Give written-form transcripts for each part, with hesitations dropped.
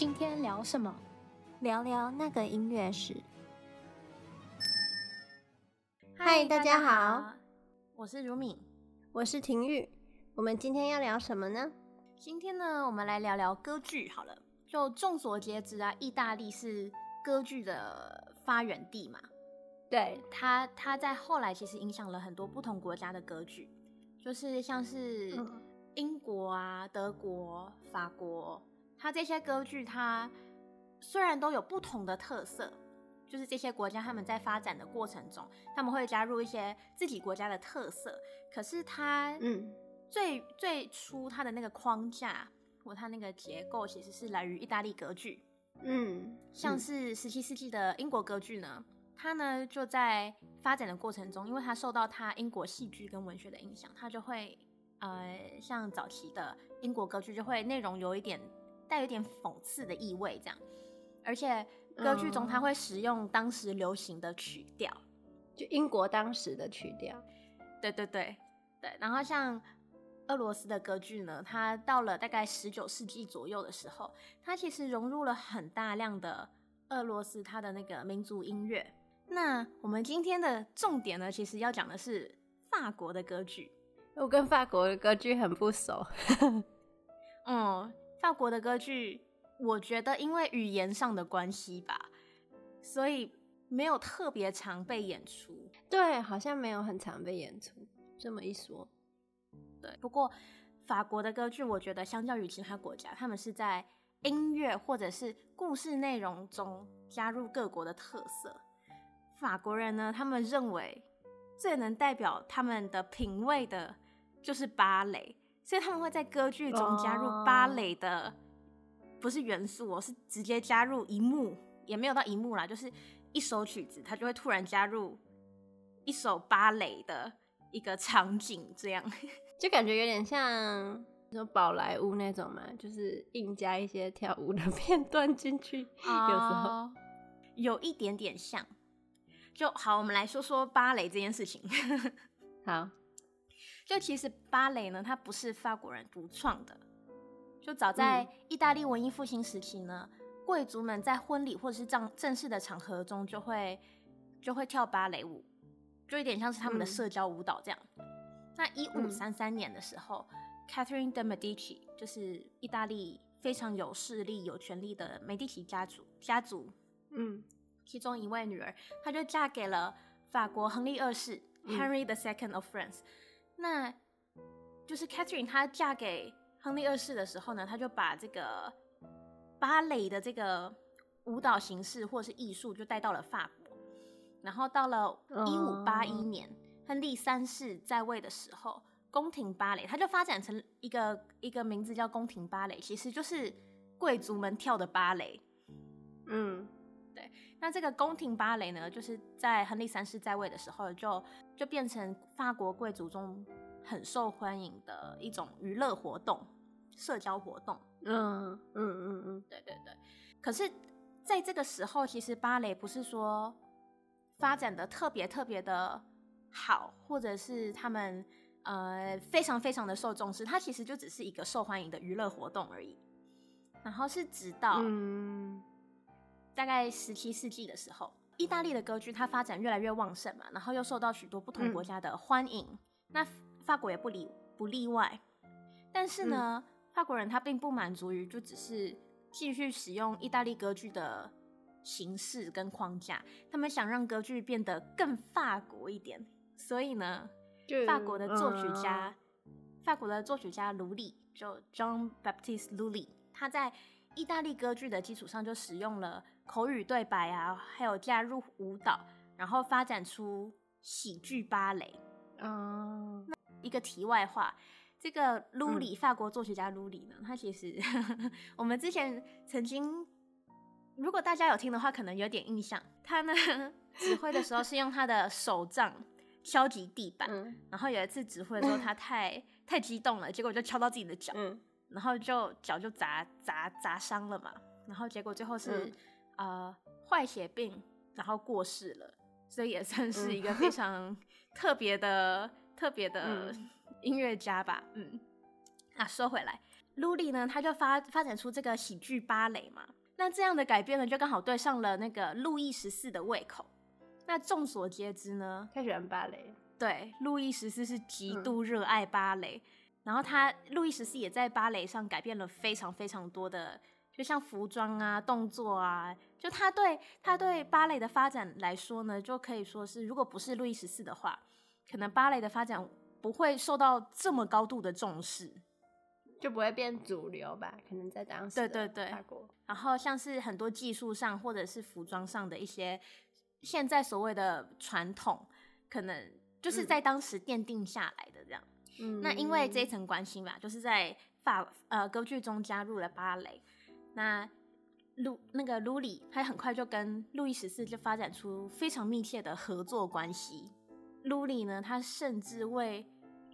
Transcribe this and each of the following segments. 今天聊什么？聊聊那个音乐史。嗨，大家好，我是如敏，我是婷玉。我们今天要聊什么呢？今天呢，我们来聊聊歌剧好了。就众所皆知啊，意大利是歌剧的发源地嘛。对，它在后来其实影响了很多不同国家的歌剧，就是像是英国啊、德国、法国，它这些歌剧它虽然都有不同的特色，就是这些国家他们在发展的过程中，他们会加入一些自己国家的特色，可是它最初它的那个框架或它那个结构其实是来于意大利歌剧。像是17世纪的英国歌剧呢，它呢就在发展的过程中，因为它受到它英国戏剧跟文学的影响，它就会像早期的英国歌剧就会内容有一点带有点讽刺的意味这样，而且歌剧中它会使用当时流行的曲调，就英国当时的曲调。对对对对，然后像俄罗斯的歌剧呢，它到了大概19世纪左右的时候，它其实融入了很大量的俄罗斯它的那个民族音乐。那我们今天的重点呢，其实要讲的是法国的歌剧。我跟法国的歌剧很不熟。法国的歌剧，我觉得因为语言上的关系吧，所以没有特别常被演出。对，好像没有很常被演出，这么一说。对，不过法国的歌剧我觉得相较于其他国家，他们是在音乐或者是故事内容中加入各国的特色。法国人呢，他们认为最能代表他们的品味的就是芭蕾，所以他们会在歌剧中加入芭蕾的不是元素是直接加入一幕，也没有到一幕啦，就是一首曲子他就会突然加入一首芭蕾的一个场景，这样就感觉有点像说宝莱坞那种嘛，就是硬加一些跳舞的片段进去，有时候有一点点像。就好，我们来说说芭蕾这件事情。好，就其实芭蕾呢，它不是法国人独创的，就早在意大利文艺复兴时期呢，贵族们在婚礼或是正式的场合中就会跳芭蕾舞，就有点像是他们的社交舞蹈这样。那1533年的时候Catherine de Medici 就是意大利非常有势力有权力的梅迪奇家族其中一位女儿，她就嫁给了法国亨利二世 Henry the Second of France。 那就是 Catherine 她嫁给亨利二世的时候呢，她就把这个芭蕾的这个舞蹈形式或是艺术就带到了法国，然后到了1581年亨利三世在位的时候，宫廷芭蕾它就发展成一个名字叫宫廷芭蕾，其实就是贵族们跳的芭蕾。对，那这个宫廷芭蕾呢，就是在亨利三世在位的时候就变成法国贵族中很受欢迎的一种娱乐活动、社交活动。对对对。可是在这个时候，其实芭蕾不是说发展的特别特别的好，或者是他们非常非常的受重视，它其实就只是一个受欢迎的娱乐活动而已。然后是直到大概17世纪的时候，意大利的歌剧它发展越来越旺盛嘛，然后又受到许多不同国家的欢迎，那法国也不例外。但是呢，法国人他并不满足于就只是继续使用意大利歌剧的形式跟框架，他们想让歌剧变得更法国一点，所以呢法国的作曲家卢利，就 Jean-Baptiste Lully， 他在意大利歌剧的基础上就使用了口语对白啊，还有加入舞蹈，然后发展出喜剧芭蕾。那一个题外话，这个卢里，法国作曲家卢里呢，他其实我们之前曾经，如果大家有听的话可能有点印象，他呢指挥的时候是用他的手杖敲击地板，然后有一次指挥的时候他太激动了，结果就敲到自己的脚，然后就脚就砸伤了嘛，然后结果最后是坏血病然后过世了，所以也算是一个非常特别的音乐家吧。说回来，卢利呢他就发展出这个喜剧芭蕾嘛，那这样的改编呢就刚好对上了那个路易14的胃口。那众所皆知呢，他喜欢芭蕾，对，路易14是极度热爱芭蕾，然后路易14也在芭蕾上改变了非常非常多的，就像服装啊、动作啊，就他对芭蕾的发展来说呢，就可以说是如果不是路易14的话，可能芭蕾的发展不会受到这么高度的重视，就不会变主流吧，可能在当时的法国。对对对，然后像是很多技术上或者是服装上的一些现在所谓的传统，可能就是在当时奠定下来的这样。那因为这一层关系吧，就是在歌剧中加入了芭蕾。那个卢里他很快就跟路易14就发展出非常密切的合作关系。卢里呢，他甚至为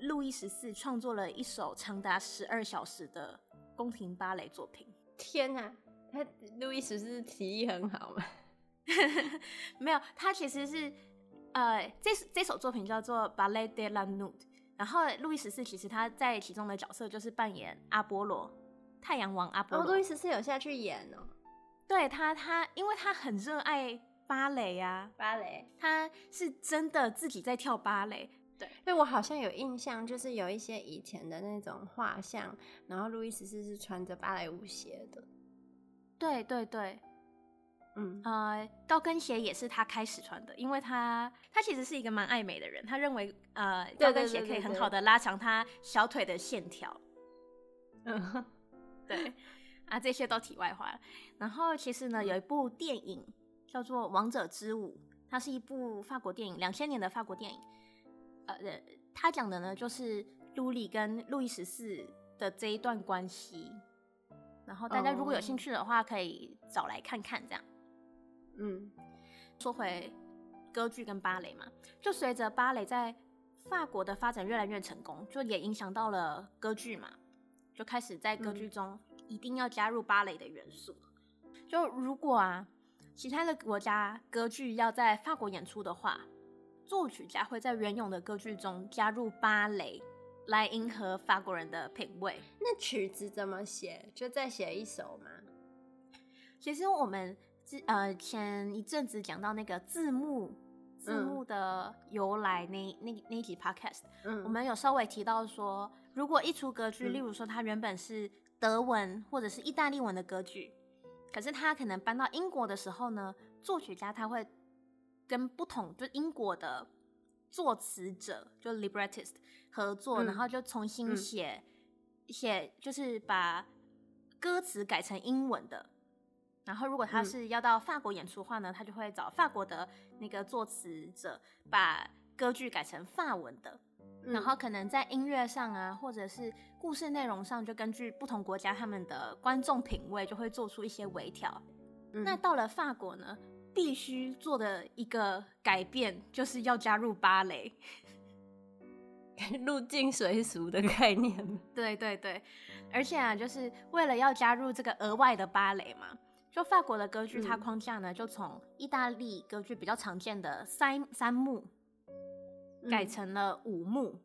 路易14创作了一首长达12小时的宫廷芭蕾作品。天啊，他路易14提议很好吗？没有，他其实是这首作品叫做 Ballet de la Nuit， 然后路易14其实他在其中的角色就是扮演阿波罗，太阳王阿波罗。路易14有下去演哦。对，他因为他很热爱芭蕾啊，芭蕾，他是真的自己在跳芭蕾。对，因为我好像有印象，就是有一些以前的那种画像，然后路易14是穿着芭蕾舞鞋的。对对对，高跟鞋也是他开始穿的，因为他其实是一个蛮爱美的人，他认为高跟鞋可以很好的拉长他小腿的线条。嗯，对啊，这些都题外话了。然后其实呢，有一部电影叫做《王者之舞》，它是一部法国电影，2000年的法国电影。它讲的呢就是卢里跟路易14的这一段关系。然后大家如果有兴趣的话，可以找来看看这样。说回歌剧跟芭蕾嘛，就随着芭蕾在法国的发展越来越成功，就也影响到了歌剧嘛。就开始在歌剧中一定要加入芭蕾的元素。就如果啊，其他的国家歌剧要在法国演出的话，作曲家会在原有的歌剧中加入芭蕾，来迎合法国人的品味。那曲子怎么写？就再写一首吗？其实我们前一阵子讲到那个字幕的由来那集 podcast，我们有稍微提到说，如果一出歌剧，例如说它原本是德文或者是意大利文的歌剧，可是它可能搬到英国的时候呢，作曲家他会跟不同就英国的作词者就 librettist 合作，然后就重新写就是把歌词改成英文的。然后如果他是要到法国演出的话呢，他就会找法国的那个作词者把歌剧改成法文的。然后可能在音乐上啊，或者是故事内容上，就根据不同国家他们的观众品味就会做出一些微调。那到了法国呢，必须做的一个改变就是要加入芭蕾，入境随俗的概念。对对对，而且啊，就是为了要加入这个额外的芭蕾嘛，就法国的歌剧它框架呢，就从意大利歌剧比较常见的三幕改成了5幕。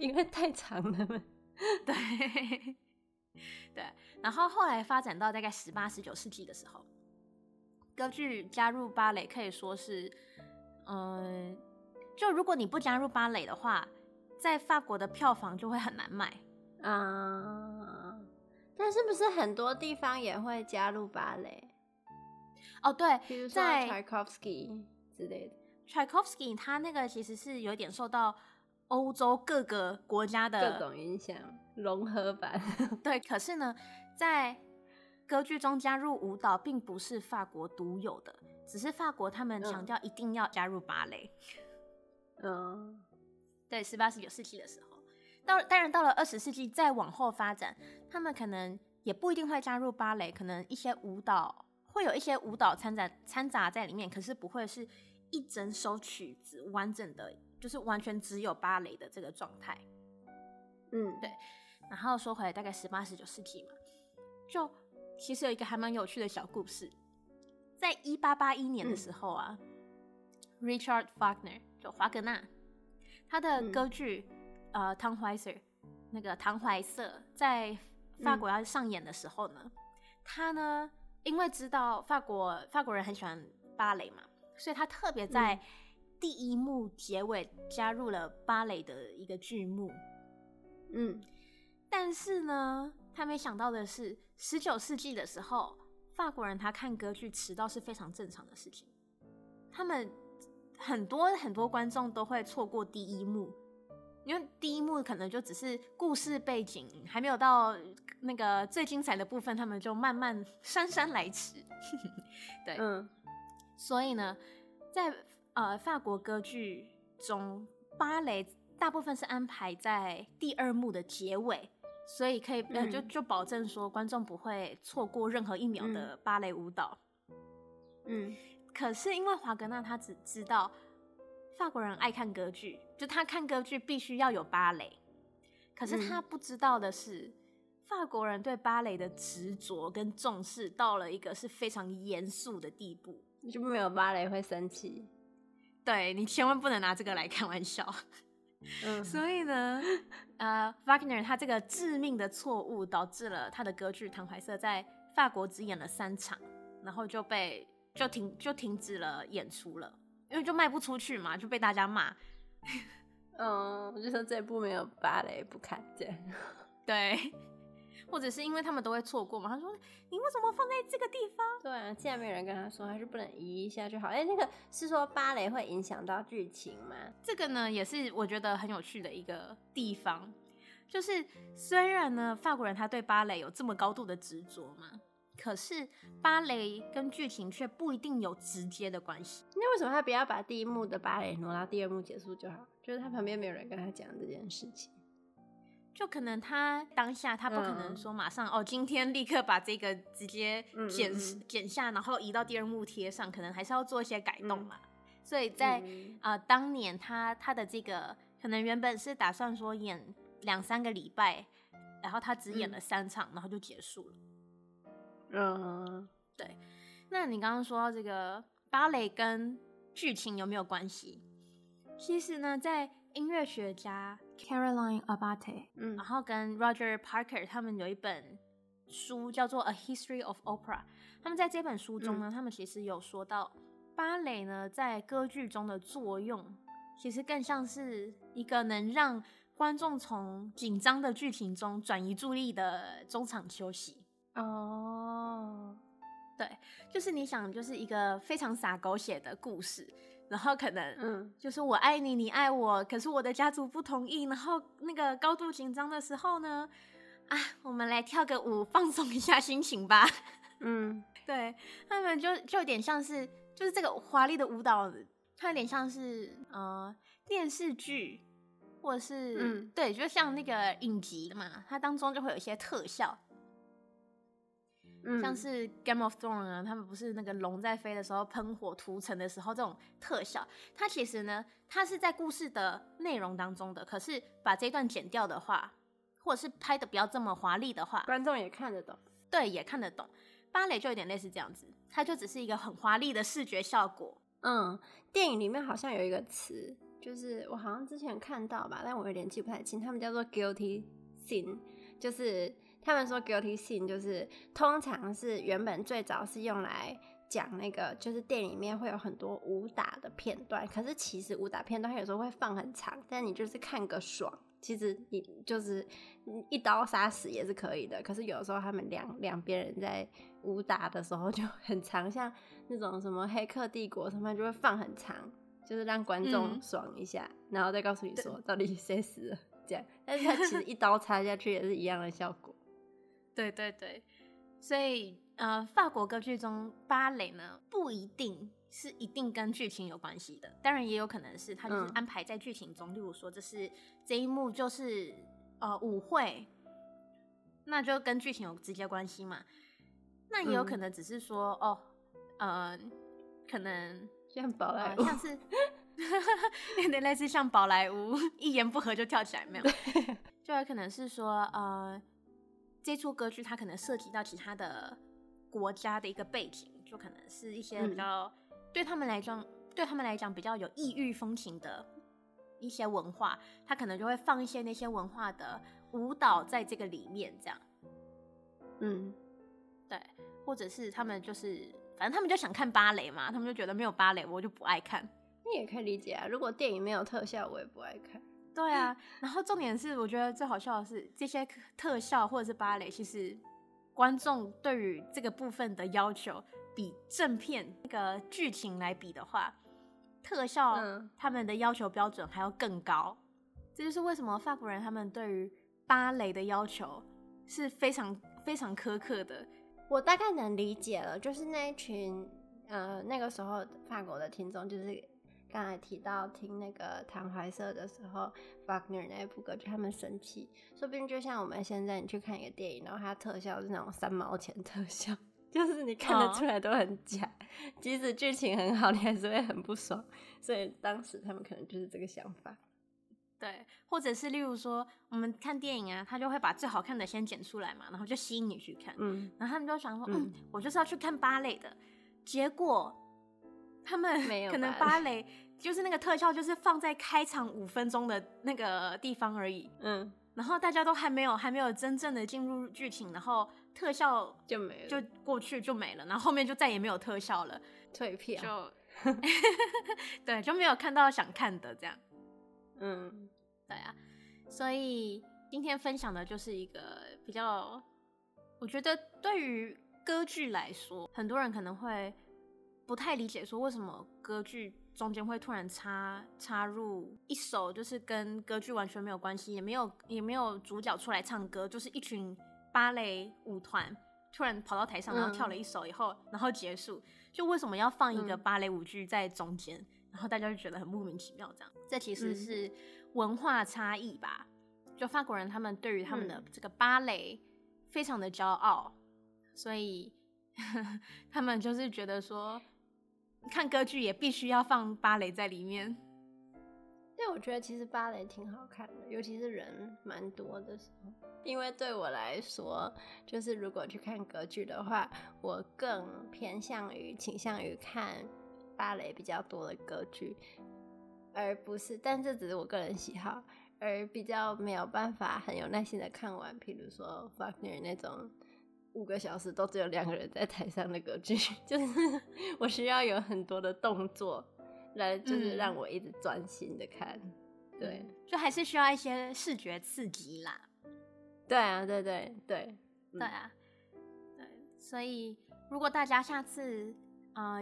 因为太长了嘛。对对，然后后来发展到大概18、19世纪的时候，歌剧加入芭蕾可以说是，就如果你不加入芭蕾的话，在法国的票房就会很难卖啊。但是不是很多地方也会加入芭蕾？哦，对，比如说 Tchaikovsky 之类的。Tchaikovsky 他那个其实是有点受到欧洲各个国家的各种影响，融合版。对，可是呢，在歌剧中加入舞蹈并不是法国独有的，只是法国他们强调一定要加入芭蕾。对，18、19世纪的时候，当然到了20世纪再往后发展，他们可能也不一定会加入芭蕾，可能一些舞蹈会有一些舞蹈掺杂在里面，可是不会是一整首曲子完整的，就是完全只有芭蕾的这个状态。对。然后说回来，大概18、19世纪嘛，就其实有一个还蛮有趣的小故事。在1881年的时候啊，Richard Wagner 就华格纳，他的歌剧《Tannhäuser》那个唐怀瑟在法国要上演的时候呢，他呢因为知道法国人很喜欢芭蕾嘛，所以他特别在第一幕结尾加入了芭蕾的一个剧目。嗯，但是呢他没想到的是19世纪的时候，法国人他看歌剧迟到是非常正常的事情，他们很多很多观众都会错过第一幕，因为第一幕可能就只是故事背景，还没有到那个最精彩的部分，他们就慢慢姗姗来迟。对，所以呢在法国歌剧中，芭蕾大部分是安排在第二幕的结尾，所以可以就保证说观众不会错过任何一秒的芭蕾舞蹈。可是因为华格纳他只知道法国人爱看歌剧，就他看歌剧必须要有芭蕾，可是他不知道的是，法国人对芭蕾的执着跟重视到了一个是非常严肃的地步，就没有芭蕾会生气。对，你千万不能拿这个来开玩笑。所以呢Wagner 他这个致命的错误导致了他的歌剧《唐怀瑟》在法国只演了3场，然后就停止了演出了，因为就卖不出去嘛，就被大家骂。就说这部没有芭蕾不看见。对，或者是因为他们都会错过嘛，他说你为什么放在这个地方？对啊，既然没有人跟他说，他就不能移一下就好。那个是说芭蕾会影响到剧情吗？这个呢也是我觉得很有趣的一个地方，就是虽然呢法国人他对芭蕾有这么高度的执着嘛，可是芭蕾跟剧情却不一定有直接的关系。那为什么他不要把第一幕的芭蕾挪到第二幕结束就好？就是他旁边没有人跟他讲这件事情，就可能他当下他不可能说马上今天立刻把这个直接 剪下，然后移到第二幕贴上，可能还是要做一些改动嘛。所以在当年他的这个可能原本是打算说演2-3个礼拜，然后他只演了3场，然后就结束了。对。那你刚刚说到这个芭蕾跟剧情有没有关系？其实呢，在音乐学家 Carolyn Abbate， 然后跟 Roger Parker 他们有一本书叫做 A History of Opera。 他们在这本书中呢，他们其实有说到芭蕾呢在歌剧中的作用，其实更像是一个能让观众从紧张的剧情中转移注意力的中场休息。对，就是你想，就是一个非常洒狗血的故事，然后可能就是我爱你，你爱我，可是我的家族不同意，然后那个高度紧张的时候呢，我们来跳个舞放松一下心情吧。对，他们就有点像是，就是这个华丽的舞蹈，它有点像是电视剧，或者是对，就像那个影集嘛，它当中就会有一些特效。像是 Game of Thrones 啊，他们不是那个龙在飞的时候喷火屠城的时候，这种特效它其实呢它是在故事的内容当中的，可是把这一段剪掉的话，或者是拍的不要这么华丽的话，观众也看得懂。对，也看得懂。芭蕾就有点类似这样子，它就只是一个很华丽的视觉效果。电影里面好像有一个词，就是我好像之前看到吧，但我有点记不太清，他们叫做 guilty scene， 就是他们说 guilty scene 就是通常是原本最早是用来讲那个，就是电影里面会有很多武打的片段，可是其实武打片段有时候会放很长，但你就是看个爽，其实你就是一刀杀死也是可以的。可是有时候他们两边人在武打的时候就很长，像那种什么黑客帝国什么就会放很长，就是让观众爽一下，然后再告诉你说到底谁死了这样，但是他其实一刀插下去也是一样的效果。对对对，所以法国歌剧中芭蕾呢不一定是一定跟剧情有关系的，当然也有可能是它就是安排在剧情中，例如说这一幕就是舞会，那就跟剧情有直接关系嘛。那也有可能只是说可能像宝莱坞，像是有点类似像宝莱坞一言不合就跳起来，没有，就有可能是说这出歌剧它可能涉及到其他的国家的一个背景，就可能是一些比较对他们来讲比较有异域风情的一些文化，它可能就会放一些那些文化的舞蹈在这个里面这样。嗯，对，或者是他们就是反正他们就想看芭蕾嘛，他们就觉得没有芭蕾我就不爱看。你也可以理解啊，如果电影没有特效我也不爱看。对啊，然后重点是我觉得最好笑的是这些特效或者是芭蕾，其实观众对于这个部分的要求比正片那个剧情来比的话，特效他们的要求标准还要更高。这就是为什么法国人他们对于芭蕾的要求是非常非常苛刻的。我大概能理解了，就是那一群那个时候法国的听众，就是刚才提到听那个唐怀瑟的时候 Wagner 那一部歌剧，他们生气说不定就像我们现在你去看一个电影，然后它特效是那种3毛钱特效，就是你看得出来都很假，即使剧情很好你还是会很不爽，所以当时他们可能就是这个想法。对，或者是例如说我们看电影啊，他就会把最好看的先剪出来嘛，然后就吸引你去看，然后他们就想说我就是要去看芭蕾的，结果他们可能芭蕾就是那个特效就是放在开场5分钟的那个地方而已，然后大家都还没有真正的进入剧情，然后特效就没了，就过去就没了，然后后面就再也没有特效了，退票就对，就没有看到想看的这样。对啊，所以今天分享的就是一个比较，我觉得对于歌剧来说，很多人可能会不太理解说为什么歌剧中间会突然插入一首就是跟歌剧完全没有关系，也没有主角出来唱歌，就是一群芭蕾舞团突然跑到台上然后跳了一首以后然后结束，就为什么要放一个芭蕾舞剧在中间然后大家就觉得很莫名其妙这样。这其实是文化差异吧，就法国人他们对于他们的这个芭蕾非常的骄傲，所以他们就是觉得说看歌剧也必须要放芭蕾在里面。对，我觉得其实芭蕾挺好看的，尤其是人蛮多的时候。因为对我来说，就是如果去看歌剧的话，我更倾向于看芭蕾比较多的歌剧，而不是，但这只是我个人喜好，而比较没有办法很有耐心的看完，譬如说 Wagner 那种5个小时都只有2个人在台上的歌剧，就是我需要有很多的动作来就是让我一直专心的看。对，就还是需要一些视觉刺激啦。对啊，对对对，对啊，对。所以如果大家下次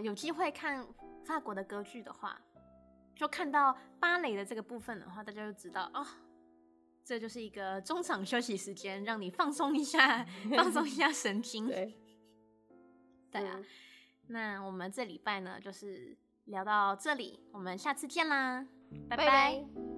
有机会看法国的歌剧的话，就看到芭蕾的这个部分的话，大家就知道哦，这就是一个中场休息时间，让你放松一下放松一下神经。对，对啊，那我们这礼拜呢就是聊到这里，我们下次见啦，拜拜。